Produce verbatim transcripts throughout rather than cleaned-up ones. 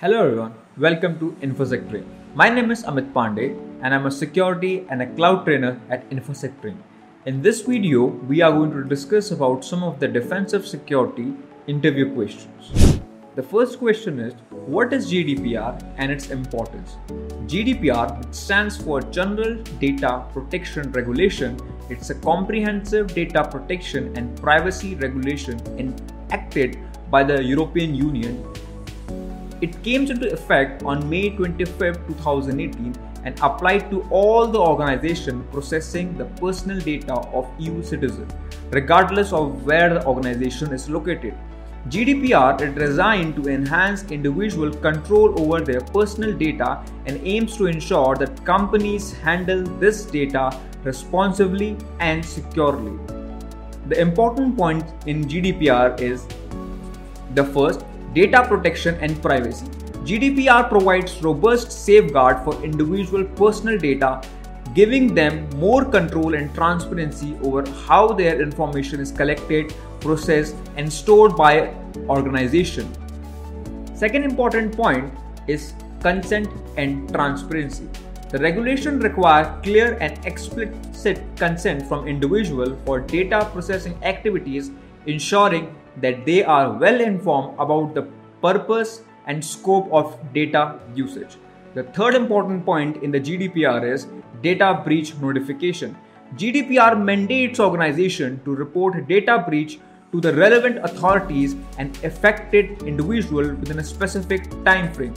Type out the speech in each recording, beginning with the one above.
Hello everyone, welcome to Infosec Train. My name is Amit Pandey and I'm a security and a cloud trainer at Infosec Train. In this video, we are going to discuss about some of the defensive security interview questions. The first question is, what is G D P R and its importance? G D P R, it stands for General Data Protection Regulation. It's a comprehensive data protection and privacy regulation enacted by the European Union. It came into effect on May twenty-fifth, two thousand eighteen and applied to all the organizations processing the personal data of E U citizens, regardless of where the organization is located. G D P R is designed to enhance individual control over their personal data and aims to ensure that companies handle this data responsibly and securely. The important point in G D P R is the first, data protection and privacy. G D P R provides robust safeguard for individual personal data, giving them more control and transparency over how their information is collected, processed, and stored by organization. Second important point is consent and transparency. The regulation requires clear and explicit consent from individuals for data processing activities, ensuring that they are well informed about the purpose and scope of data usage. The third important point in the G D P R is data breach notification. G D P R mandates organizations to report data breach to the relevant authorities and affected individual within a specific time frame.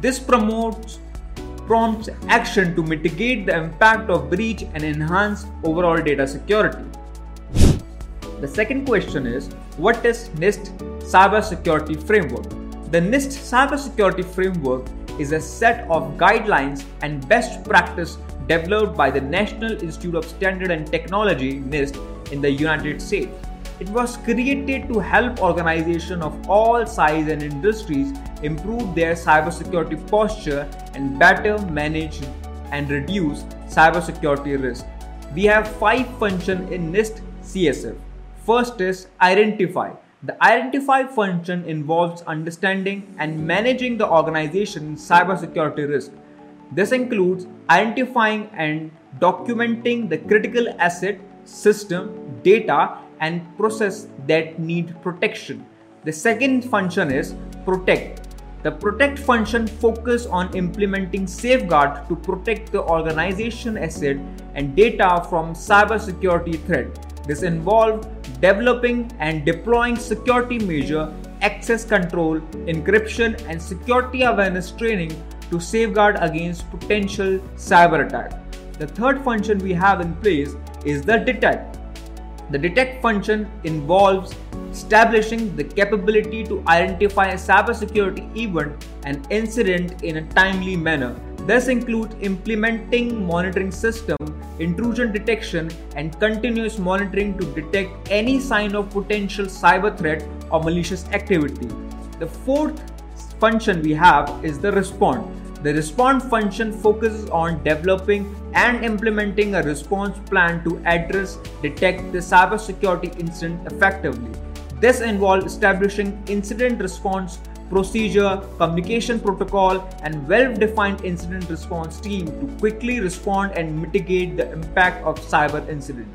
This promotes prompt action to mitigate the impact of breach and enhance overall data security. The second question is, what is NIST Cybersecurity Framework? The NIST Cybersecurity Framework is a set of guidelines and best practice developed by the National Institute of Standards and Technology, NIST, in the United States. It was created to help organizations of all sizes and industries improve their cybersecurity posture and better manage and reduce cybersecurity risk. We have five functions in NIST C S F. First is identify. The identify function involves understanding and managing the organization's cybersecurity risk. This includes identifying and documenting the critical asset, system, data, and process that need protection. The second function is protect. The protect function focuses on implementing safeguards to protect the organization asset and data from cybersecurity threats. This involves developing and deploying security measures, access control, encryption, and security awareness training to safeguard against potential cyber attack. The third function we have in place is the detect. The detect function involves establishing the capability to identify a cybersecurity event and incident in a timely manner. This includes implementing monitoring system, intrusion detection, and continuous monitoring to detect any sign of potential cyber threat or malicious activity. The fourth function we have is the respond. The respond function focuses on developing and implementing a response plan to address, detect the cybersecurity incident effectively. This involves establishing incident response procedure, communication protocol, and well-defined incident response team to quickly respond and mitigate the impact of cyber incident.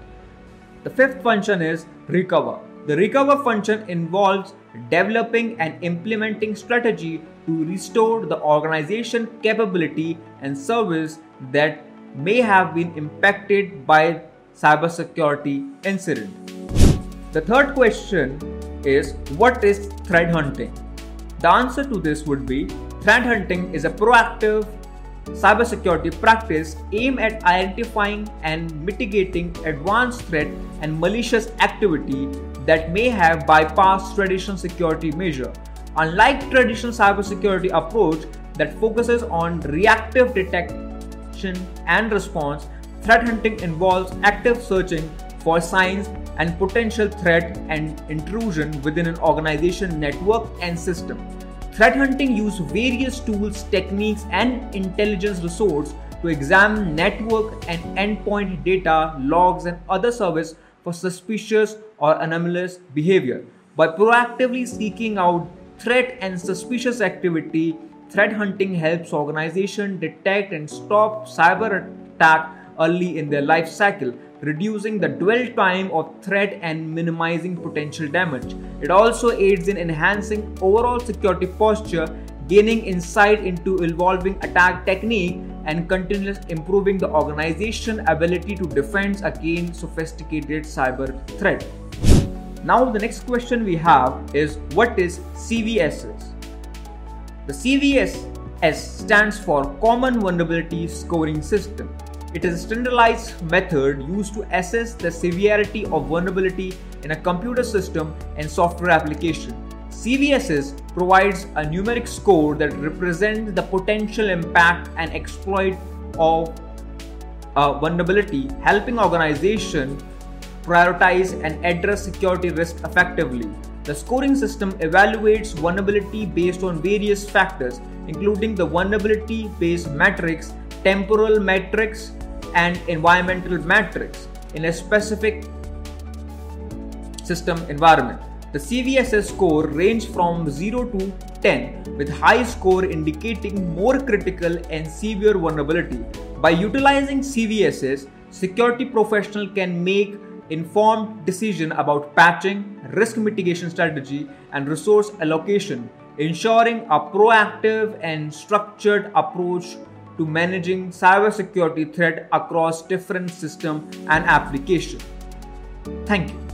The fifth function is recover. The recover function involves developing and implementing strategy to restore the organization capability and service that may have been impacted by cybersecurity incident. The third question is, what is threat hunting? The answer to this would be, threat hunting is a proactive cybersecurity practice aimed at identifying and mitigating advanced threat and malicious activity that may have bypassed traditional security measures. Unlike traditional cybersecurity approach that focuses on reactive detection and response, threat hunting involves active searching for signs and potential threat and intrusion within an organization network and system. Threat hunting uses various tools, techniques, and intelligence resources to examine network and endpoint data, logs, and other services for suspicious or anomalous behavior. By proactively seeking out threat and suspicious activity, Threat hunting helps organizations detect and stop cyber attack early in their life cycle, reducing the dwell time of threat and minimizing potential damage. It also aids in enhancing overall security posture, gaining insight into evolving attack technique, and continuously improving the organization's ability to defend against sophisticated cyber threat. Now the next question we have is, what is C V S S? The C V S S stands for Common Vulnerability Scoring System. It is a standardized method used to assess the severity of vulnerability in a computer system and software application. C V S S provides a numeric score that represents the potential impact and exploit of uh, vulnerability, helping organizations prioritize and address security risks effectively. The scoring system evaluates vulnerability based on various factors, including the vulnerability-based metrics, temporal metrics, and environmental metrics in a specific system environment. The C V S S score ranges from zero to ten, with high score indicating more critical and severe vulnerability. By utilizing C V S S, security professionals can make informed decisions about patching, risk mitigation strategy, and resource allocation, ensuring a proactive and structured approach to managing cybersecurity threat across different systems and applications. Thank you.